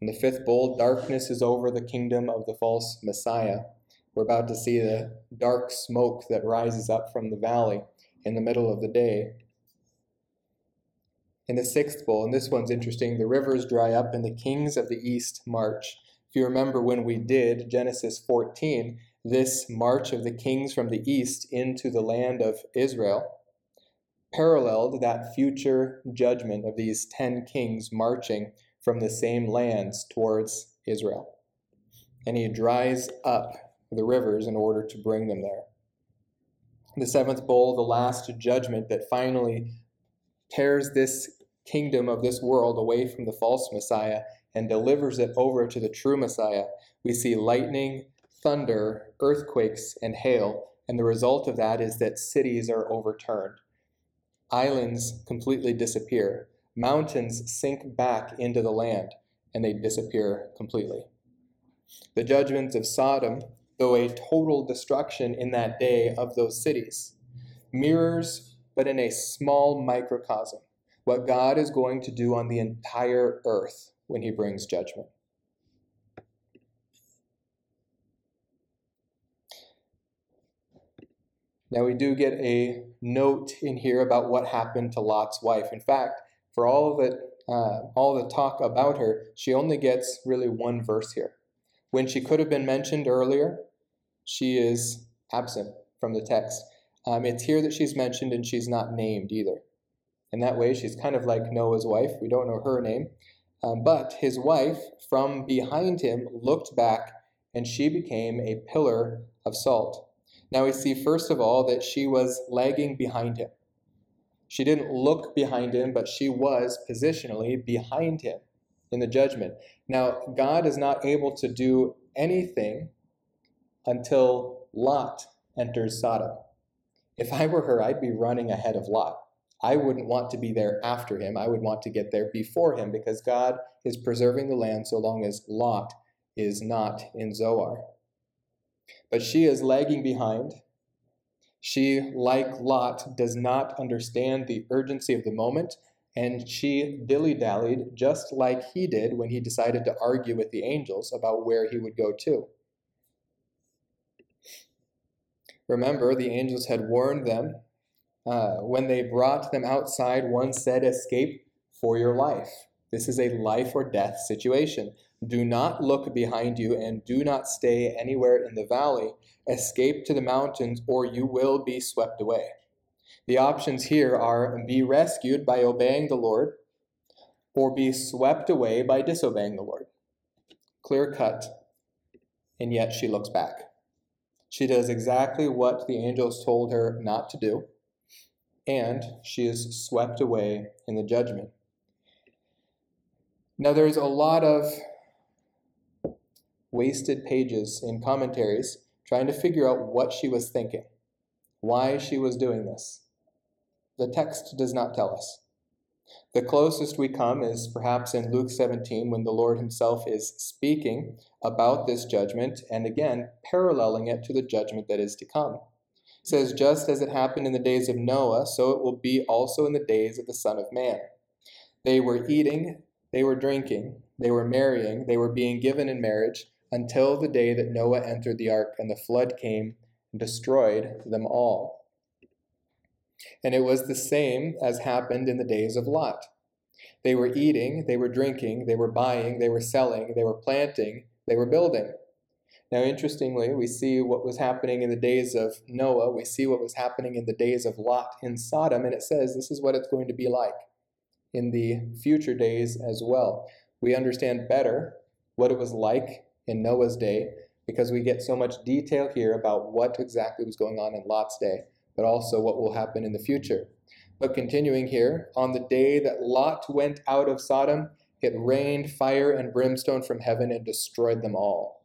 In the fifth bowl, darkness is over the kingdom of the false Messiah. We're about to see the dark smoke that rises up from the valley in the middle of the day. In the sixth bowl, and this one's interesting, the rivers dry up and the kings of the east march. If you remember when we did Genesis fourteen, this march of the kings from the east into the land of Israel paralleled that future judgment of these ten kings marching from the same lands towards Israel. And he dries up the rivers in order to bring them there. The seventh bowl, the last judgment that finally tears this kingdom of this world away from the false Messiah and delivers it over to the true Messiah. We see lightning, thunder, earthquakes, and hail. And the result of that is that cities are overturned. Islands completely disappear. Mountains sink back into the land, and they disappear completely. The judgments of Sodom, though a total destruction in that day of those cities, mirrors, but in a small microcosm, what God is going to do on the entire earth when he brings judgment. Now we do get a note in here about what happened to Lot's wife. In fact, for all that, uh, all the talk about her, she only gets really one verse here. When she could have been mentioned earlier, she is absent from the text. Um, it's here that she's mentioned, and she's not named either. And that way, she's kind of like Noah's wife. We don't know her name. Um, but his wife, from behind him, looked back, and she became a pillar of salt. Now we see, first of all, that she was lagging behind him. She didn't look behind him, but she was positionally behind him in the judgment. Now, God is not able to do anything until Lot enters Sodom. If I were her, I'd be running ahead of Lot. I wouldn't want to be there after him. I would want to get there before him, because God is preserving the land so long as Lot is not in Zoar. But she is lagging behind. She, like Lot, does not understand the urgency of the moment, and she dilly-dallied just like he did when he decided to argue with the angels about where he would go to. Remember, the angels had warned them. Uh, when they brought them outside, one said, "Escape for your life." This is a life or death situation. Do not look behind you, and do not stay anywhere in the valley. Escape to the mountains, or you will be swept away. The options here are be rescued by obeying the Lord, or be swept away by disobeying the Lord. Clear cut, and yet she looks back. She does exactly what the angels told her not to do, and she is swept away in the judgment. Now, there's a lot of wasted pages in commentaries trying to figure out what she was thinking, why she was doing this. The text does not tell us. The closest we come is perhaps in Luke seventeen, when the Lord himself is speaking about this judgment and again paralleling it to the judgment that is to come. says, "Just as it happened in the days of Noah, so it will be also in the days of the Son of Man. They were eating, they were drinking, they were marrying, they were being given in marriage, until the day that Noah entered the ark, and the flood came and destroyed them all. And it was the same as happened in the days of Lot. They were eating, they were drinking, they were buying, they were selling, they were planting, they were building." Now, interestingly, we see what was happening in the days of Noah. We see what was happening in the days of Lot in Sodom, and it says this is what it's going to be like in the future days as well. We understand better what it was like in Noah's day because we get so much detail here about what exactly was going on in Lot's day, but also what will happen in the future. But continuing here, on the day that Lot went out of Sodom, it rained fire and brimstone from heaven and destroyed them all.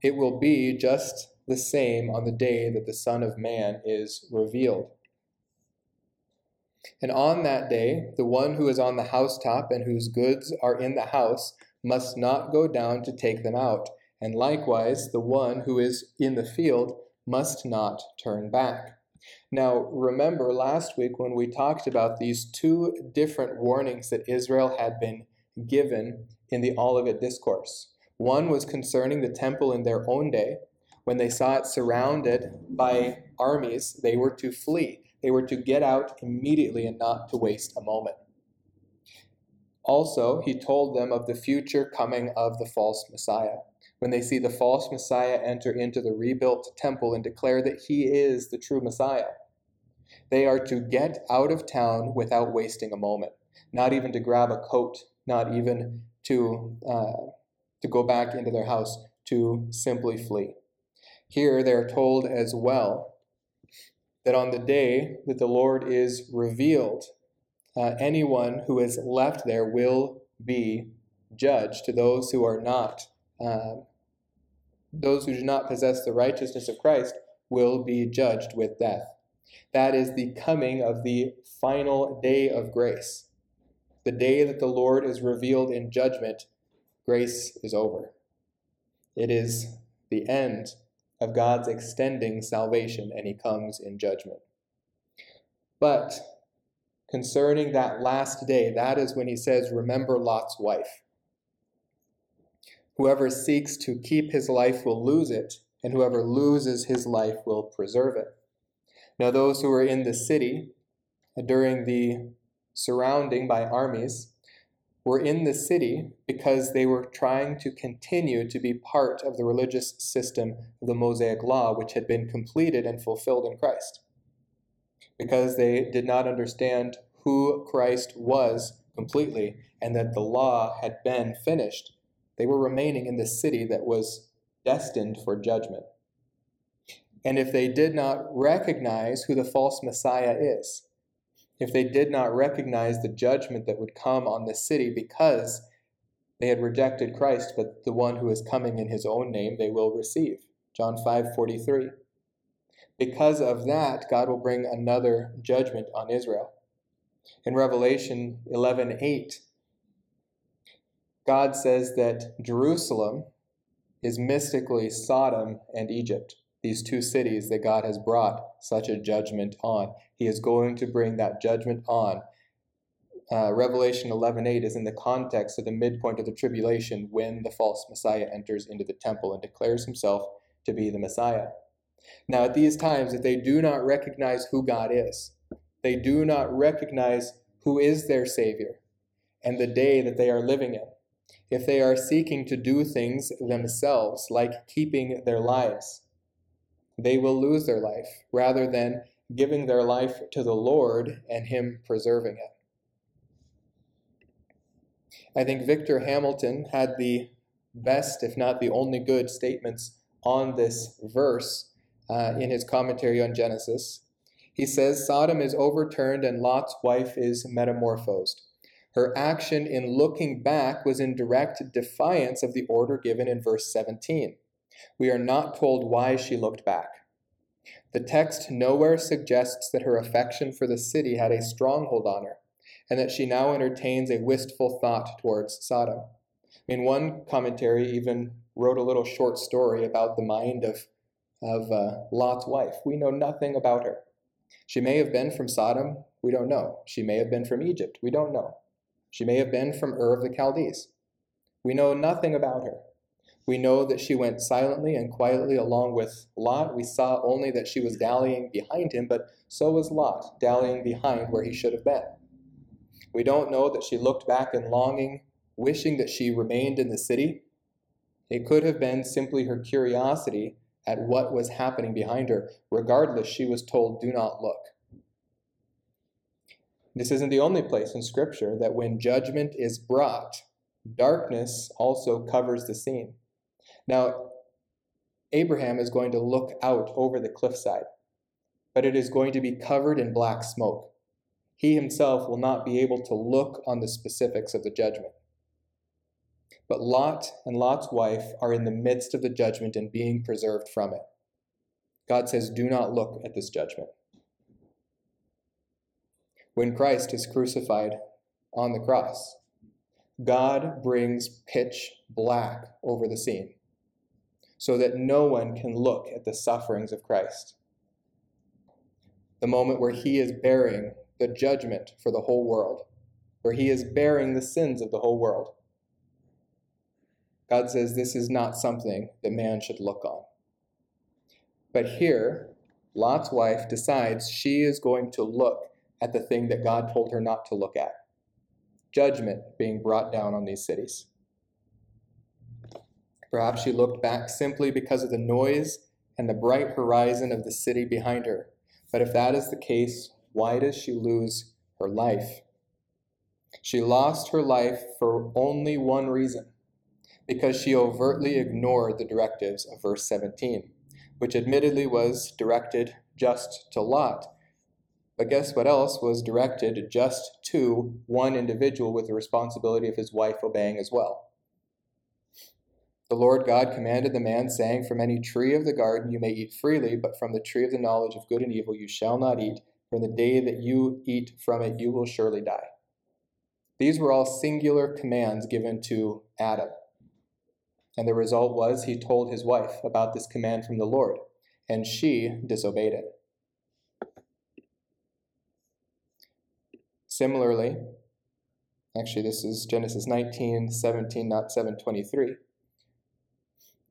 It will be just the same on the day that the Son of Man is revealed. And on that day, the one who is on the housetop and whose goods are in the house must not go down to take them out. And likewise, the one who is in the field must not turn back. Now, remember last week when we talked about these two different warnings that Israel had been given in the Olivet Discourse. One was concerning the temple in their own day. When they saw it surrounded by armies, they were to flee. They were to get out immediately and not to waste a moment. Also, he told them of the future coming of the false Messiah. When they see the false Messiah enter into the rebuilt temple and declare that he is the true Messiah, they are to get out of town without wasting a moment, not even to grab a coat, not even to uh, to go back into their house, to simply flee. Here they are told as well that on the day that the Lord is revealed, uh, anyone who is left there will be judged. To those who are not Uh, those who do not possess the righteousness of Christ will be judged with death. That is the coming of the final day of grace. The day that the Lord is revealed in judgment, grace is over. It is the end of God's extending salvation, and he comes in judgment. But concerning that last day, that is when he says, "Remember Lot's wife. Whoever seeks to keep his life will lose it, and whoever loses his life will preserve it." Now those who were in the city during the surrounding by armies were in the city because they were trying to continue to be part of the religious system of the Mosaic Law, which had been completed and fulfilled in Christ. Because they did not understand who Christ was completely and that the law had been finished, they were remaining in the city that was destined for judgment. And if they did not recognize who the false Messiah is, if they did not recognize the judgment that would come on the city because they had rejected Christ, but the one who is coming in his own name they will receive, John five forty-three. Because of that, God will bring another judgment on Israel. In Revelation eleven eight, God says that Jerusalem is mystically Sodom and Egypt, these two cities that God has brought such a judgment on. He is going to bring that judgment on. Uh, Revelation eleven eight is in the context of the midpoint of the tribulation when the false Messiah enters into the temple and declares himself to be the Messiah. Now at these times, if they do not recognize who God is, they do not recognize who is their Savior and the day that they are living in, if they are seeking to do things themselves, like keeping their lives, they will lose their life rather than giving their life to the Lord and him preserving it. I think Victor Hamilton had the best, if not the only good, statements on this verse uh, in his commentary on Genesis. He says, "Sodom is overturned and Lot's wife is metamorphosed. Her action in looking back was in direct defiance of the order given in verse seventeen. We are not told why she looked back. The text nowhere suggests that her affection for the city had a stronghold on her, and that she now entertains a wistful thought towards Sodom." I mean, one commentary even wrote a little short story about the mind of of uh, Lot's wife. We know nothing about her. She may have been from Sodom. We don't know. She may have been from Egypt. We don't know. She may have been from Ur of the Chaldees. We know nothing about her. We know that she went silently and quietly along with Lot. We saw only that she was dallying behind him, but so was Lot, dallying behind where he should have been. We don't know that she looked back in longing, wishing that she remained in the city. It could have been simply her curiosity at what was happening behind her. Regardless, she was told, do not look. This isn't the only place in Scripture that when judgment is brought, darkness also covers the scene. Now, Abraham is going to look out over the cliffside, but it is going to be covered in black smoke. He himself will not be able to look on the specifics of the judgment. But Lot and Lot's wife are in the midst of the judgment and being preserved from it. God says, do not look at this judgment. When Christ is crucified on the cross, God brings pitch black over the scene so that no one can look at the sufferings of Christ. The moment where he is bearing the judgment for the whole world, where he is bearing the sins of the whole world, God says this is not something that man should look on. But here, Lot's wife decides she is going to look at the thing that God told her not to look at. Judgment being brought down on these cities. Perhaps she looked back simply because of the noise and the bright horizon of the city behind her. But if that is the case, why does she lose her life? She lost her life for only one reason, because she overtly ignored the directives of verse seventeen, which admittedly was directed just to Lot. But guess what else was directed just to one individual with the responsibility of his wife obeying as well? The Lord God commanded the man, saying, from any tree of the garden you may eat freely, but from the tree of the knowledge of good and evil you shall not eat. From the day that you eat from it, you will surely die. These were all singular commands given to Adam. And the result was he told his wife about this command from the Lord, and she disobeyed it. Similarly, actually this is Genesis nineteen seventeen, not seven twenty-three.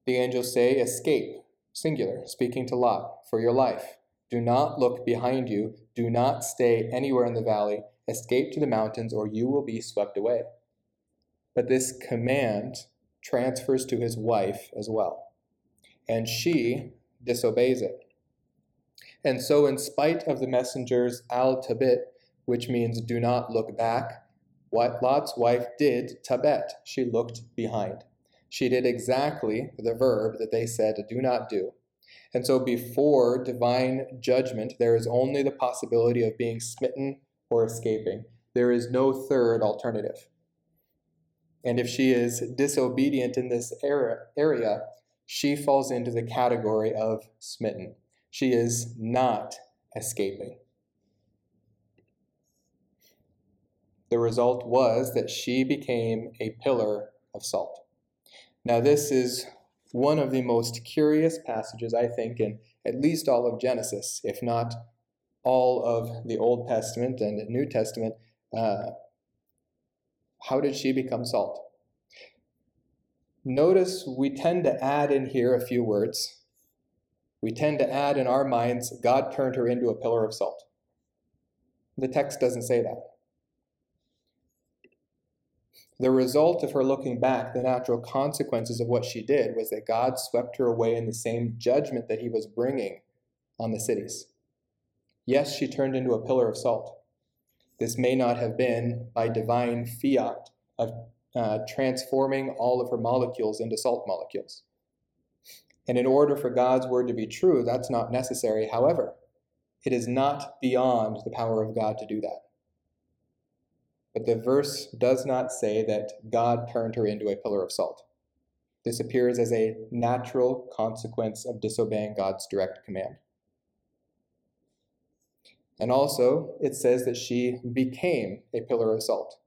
The angels say, escape, singular, speaking to Lot, for your life. Do not look behind you. Do not stay anywhere in the valley. Escape to the mountains, or you will be swept away. But this command transfers to his wife as well, and she disobeys it. And so in spite of the messenger's al-tabit, which means do not look back, what Lot's wife did, tabet, she looked behind. She did exactly the verb that they said do not do. And so before divine judgment, there is only the possibility of being smitten or escaping. There is no third alternative. And if she is disobedient in this area, she falls into the category of smitten. She is not escaping. The result was that she became a pillar of salt. Now, this is one of the most curious passages, I think, in at least all of Genesis, if not all of the Old Testament and New Testament. Uh, how did she become salt? Notice we tend to add in here a few words. We tend to add in our minds, God turned her into a pillar of salt. The text doesn't say that. The result of her looking back, the natural consequences of what she did, was that God swept her away in the same judgment that he was bringing on the cities. Yes, she turned into a pillar of salt. This may not have been by divine fiat of uh, transforming all of her molecules into salt molecules. And in order for God's word to be true, that's not necessary. However, it is not beyond the power of God to do that. But the verse does not say that God turned her into a pillar of salt. This appears as a natural consequence of disobeying God's direct command. And also, it says that she became a pillar of salt.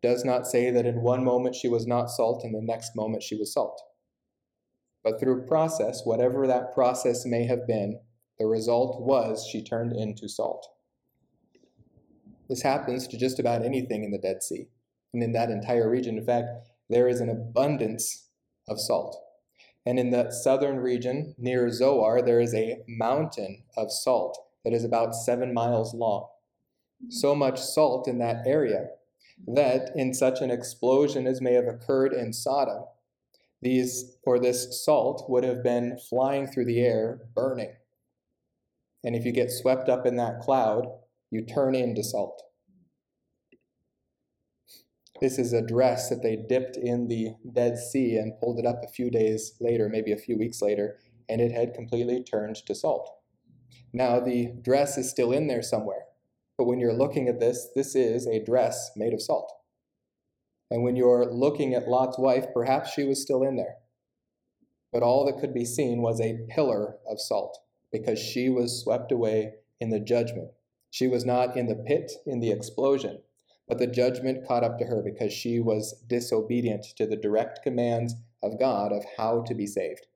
It does not say that in one moment she was not salt and the next moment she was salt. But through process, whatever that process may have been, the result was she turned into salt. This happens to just about anything in the Dead Sea and in that entire region. In fact, there is an abundance of salt. And in the southern region near Zoar, there is a mountain of salt that is about seven miles long. So much salt in that area that in such an explosion as may have occurred in Sodom, these or this salt would have been flying through the air, burning. And if you get swept up in that cloud, you turn into salt. This is a dress that they dipped in the Dead Sea and pulled it up a few days later, maybe a few weeks later, and it had completely turned to salt. Now, the dress is still in there somewhere, but when you're looking at this, this is a dress made of salt. And when you're looking at Lot's wife, perhaps she was still in there. But all that could be seen was a pillar of salt, because she was swept away in the judgment. She was not in the pit in the explosion, but the judgment caught up to her because she was disobedient to the direct commands of God of how to be saved.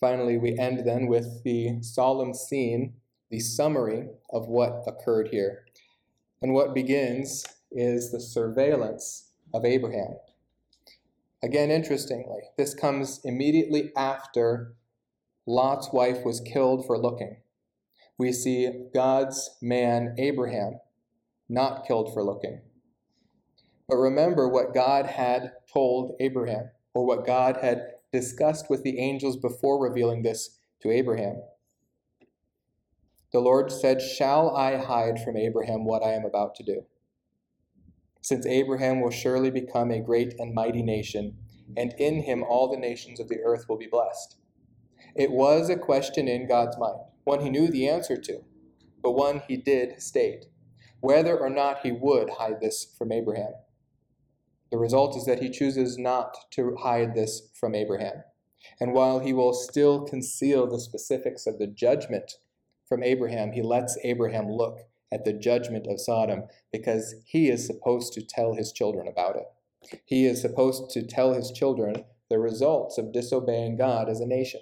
Finally, we end then with the solemn scene, the summary of what occurred here. And what begins is the surveillance of Abraham. Again, interestingly, this comes immediately after Lot's wife was killed for looking. We see God's man, Abraham, not killed for looking. But remember what God had told Abraham, or what God had discussed with the angels before revealing this to Abraham. The Lord said, "Shall I hide from Abraham what I am about to do? Since Abraham will surely become a great and mighty nation, and in him all the nations of the earth will be blessed." It was a question in God's mind, one he knew the answer to, but one he did state, whether or not he would hide this from Abraham. The result is that he chooses not to hide this from Abraham. And while he will still conceal the specifics of the judgment from Abraham, he lets Abraham look at the judgment of Sodom because he is supposed to tell his children about it. He is supposed to tell his children the results of disobeying God as a nation.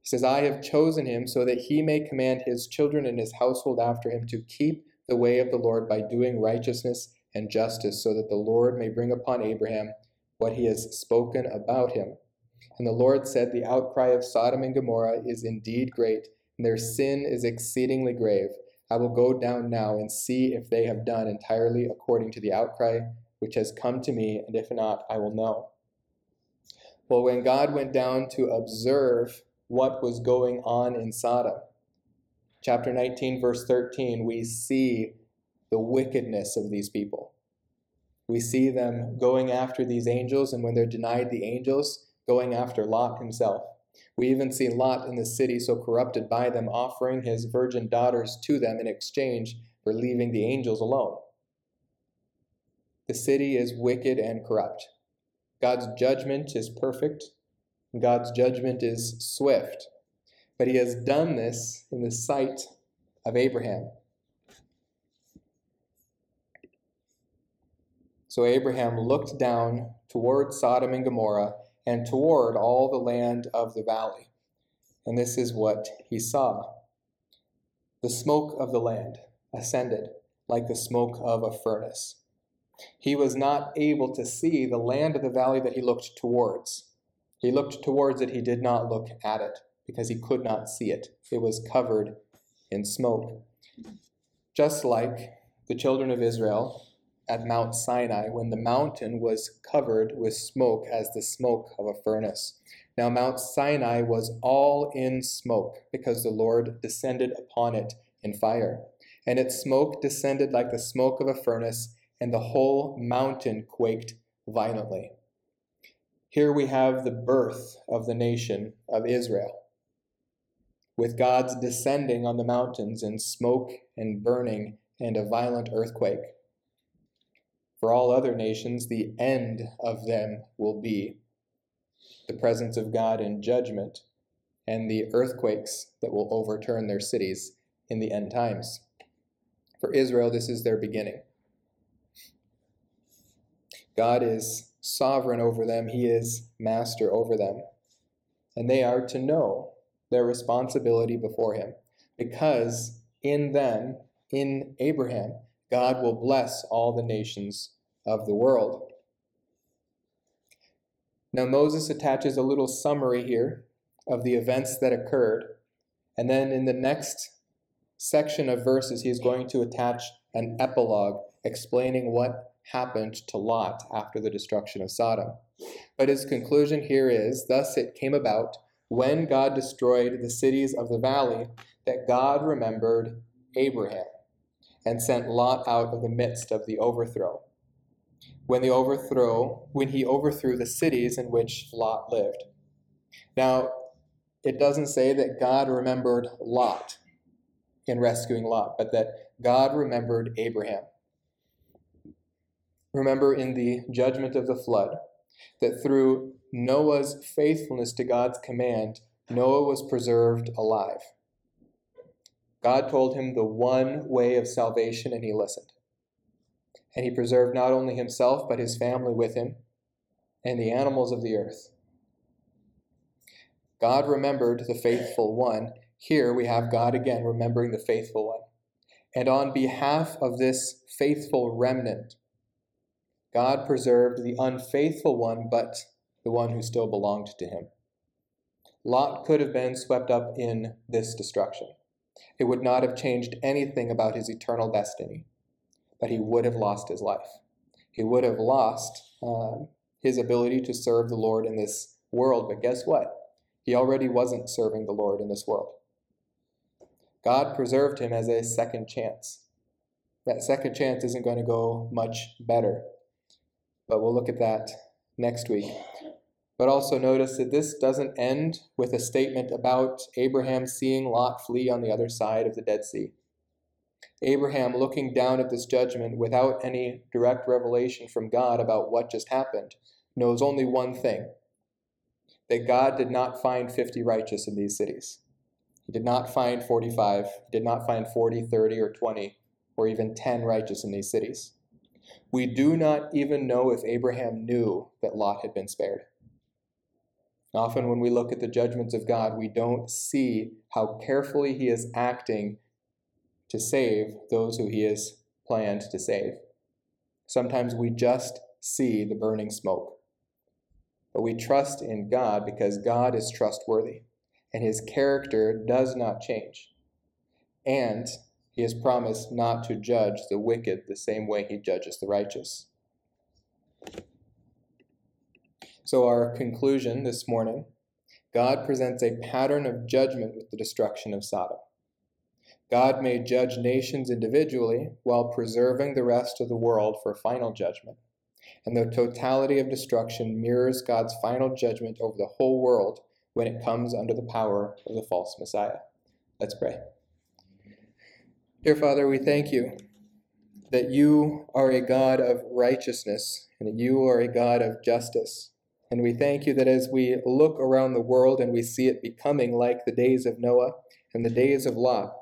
He says, "I have chosen him so that he may command his children and his household after him to keep the way of the Lord by doing righteousness and justice, so that the Lord may bring upon Abraham what he has spoken about him." And the Lord said, "The outcry of Sodom and Gomorrah is indeed great, and their sin is exceedingly grave. I will go down now and see if they have done entirely according to the outcry which has come to me, and if not, I will know." Well, when God went down to observe what was going on in Sodom, chapter nineteen, verse thirteen, we see the wickedness of these people. We see them going after these angels, and when they're denied the angels, going after Lot himself. We even see Lot in the city so corrupted by them, offering his virgin daughters to them in exchange for leaving the angels alone. The city is wicked and corrupt. God's judgment is perfect. God's judgment is swift, but he has done this in the sight of Abraham. So Abraham looked down toward Sodom and Gomorrah and toward all the land of the valley. And this is what he saw. The smoke of the land ascended like the smoke of a furnace. He was not able to see the land of the valley that he looked towards. He looked towards it, he did not look at it, because he could not see it. It was covered in smoke. Just like the children of Israel at Mount Sinai, when the mountain was covered with smoke as the smoke of a furnace. Now Mount Sinai was all in smoke, because the Lord descended upon it in fire. And its smoke descended like the smoke of a furnace, and the whole mountain quaked violently. Here we have the birth of the nation of Israel, with God's descending on the mountains in smoke and burning and a violent earthquake. For all other nations, the end of them will be the presence of God in judgment and the earthquakes that will overturn their cities in the end times. For Israel, this is their beginning. God is sovereign over them. He is master over them. And they are to know their responsibility before him, because in them, in Abraham, God will bless all the nations of the world. Now, Moses attaches a little summary here of the events that occurred. And then in the next section of verses, he is going to attach an epilogue explaining what happened to Lot after the destruction of Sodom. But his conclusion here is, thus it came about, when God destroyed the cities of the valley, that God remembered Abraham and sent Lot out of the midst of the overthrow. When the overthrow, when he overthrew the cities in which Lot lived. Now, it doesn't say that God remembered Lot in rescuing Lot, but that God remembered Abraham. Remember in the judgment of the flood, that through Noah's faithfulness to God's command, Noah was preserved alive. God told him the one way of salvation, and he listened. And he preserved not only himself, but his family with him, and the animals of the earth. God remembered the faithful one. Here we have God again remembering the faithful one. And on behalf of this faithful remnant, God preserved the unfaithful one, but the one who still belonged to him. Lot could have been swept up in this destruction. It would not have changed anything about his eternal destiny, but he would have lost his life. He would have lost um, his ability to serve the Lord in this world. But guess what? He already wasn't serving the Lord in this world. God preserved him as a second chance. That second chance isn't going to go much better, but we'll look at that next week. But also notice that this doesn't end with a statement about Abraham seeing Lot flee on the other side of the Dead Sea. Abraham looking down at this judgment without any direct revelation from God about what just happened knows only one thing, that God did not find fifty righteous in these cities. He did not find forty-five, he did not find forty, thirty, or twenty, or even ten righteous in these cities. We do not even know if Abraham knew that Lot had been spared. Often when we look at the judgments of God, we don't see how carefully he is acting to save those who he has planned to save. Sometimes we just see the burning smoke. But we trust in God because God is trustworthy, and his character does not change. And he has promised not to judge the wicked the same way he judges the righteous. So our conclusion this morning, God presents a pattern of judgment with the destruction of Sodom. God may judge nations individually while preserving the rest of the world for final judgment. And the totality of destruction mirrors God's final judgment over the whole world when it comes under the power of the false Messiah. Let's pray. Dear Father, we thank you that you are a God of righteousness and that you are a God of justice. And we thank you that as we look around the world and we see it becoming like the days of Noah and the days of Lot,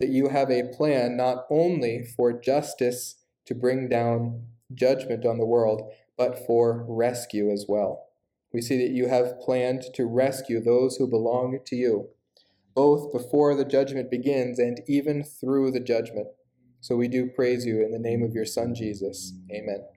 that you have a plan not only for justice to bring down judgment on the world, but for rescue as well. We see that you have planned to rescue those who belong to you, both before the judgment begins and even through the judgment. So we do praise you in the name of your Son, Jesus. Amen.